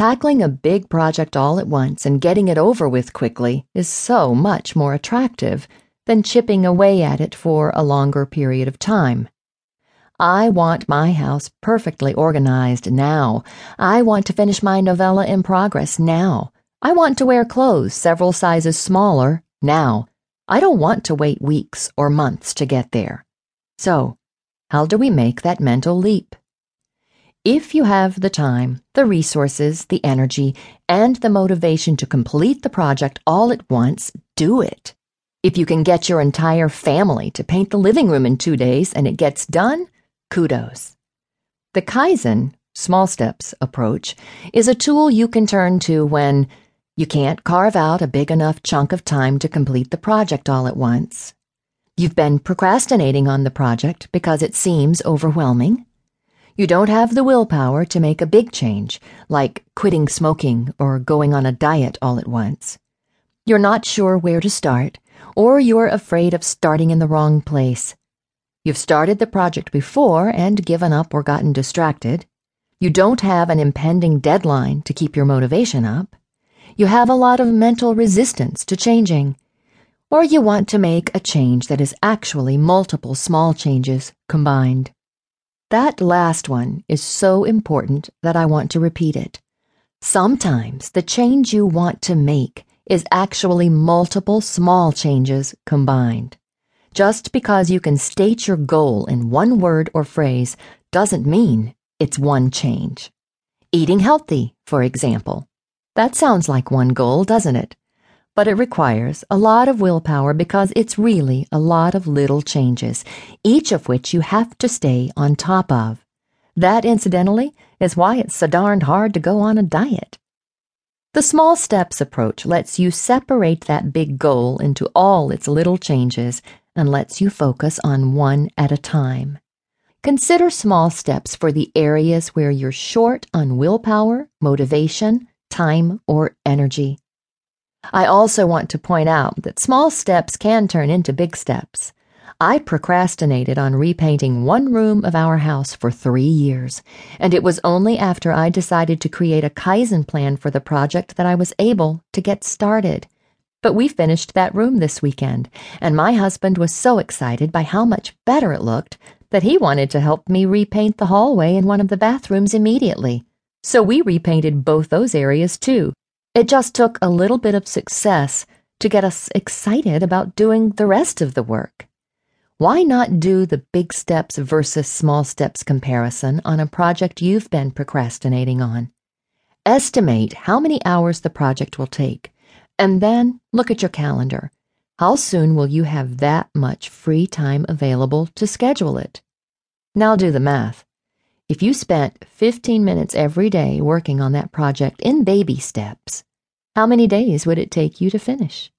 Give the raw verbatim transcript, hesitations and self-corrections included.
Tackling a big project all at once and getting it over with quickly is so much more attractive than chipping away at it for a longer period of time. I want my house perfectly organized now. I want to finish my novella in progress now. I want to wear clothes several sizes smaller now. I don't want to wait weeks or months to get there. So, how do we make that mental leap? If you have the time, the resources, the energy, and the motivation to complete the project all at once, do it. If you can get your entire family to paint the living room in two days and it gets done, kudos. The Kaizen, small steps approach, is a tool you can turn to when you can't carve out a big enough chunk of time to complete the project all at once. You've been procrastinating on the project because it seems overwhelming. You don't have the willpower to make a big change, like quitting smoking or going on a diet all at once. You're not sure where to start, or you're afraid of starting in the wrong place. You've started the project before and given up or gotten distracted. You don't have an impending deadline to keep your motivation up. You have a lot of mental resistance to changing. Or you want to make a change that is actually multiple small changes combined. That last one is so important that I want to repeat it. Sometimes the change you want to make is actually multiple small changes combined. Just because you can state your goal in one word or phrase doesn't mean it's one change. Eating healthy, for example. That sounds like one goal, doesn't it? But it requires a lot of willpower because it's really a lot of little changes, each of which you have to stay on top of. That, incidentally, is why it's so darned hard to go on a diet. The small steps approach lets you separate that big goal into all its little changes and lets you focus on one at a time. Consider small steps for the areas where you're short on willpower, motivation, time, or energy. I also want to point out that small steps can turn into big steps. I procrastinated on repainting one room of our house for three years, and it was only after I decided to create a Kaizen plan for the project that I was able to get started. But we finished that room this weekend, and my husband was so excited by how much better it looked that he wanted to help me repaint the hallway and one of the bathrooms immediately. So we repainted both those areas too. It just took a little bit of success to get us excited about doing the rest of the work. Why not do the big steps versus small steps comparison on a project you've been procrastinating on? Estimate how many hours the project will take, and then look at your calendar. How soon will you have that much free time available to schedule it? Now do the math. If you spent fifteen minutes every day working on that project in baby steps, how many days would it take you to finish?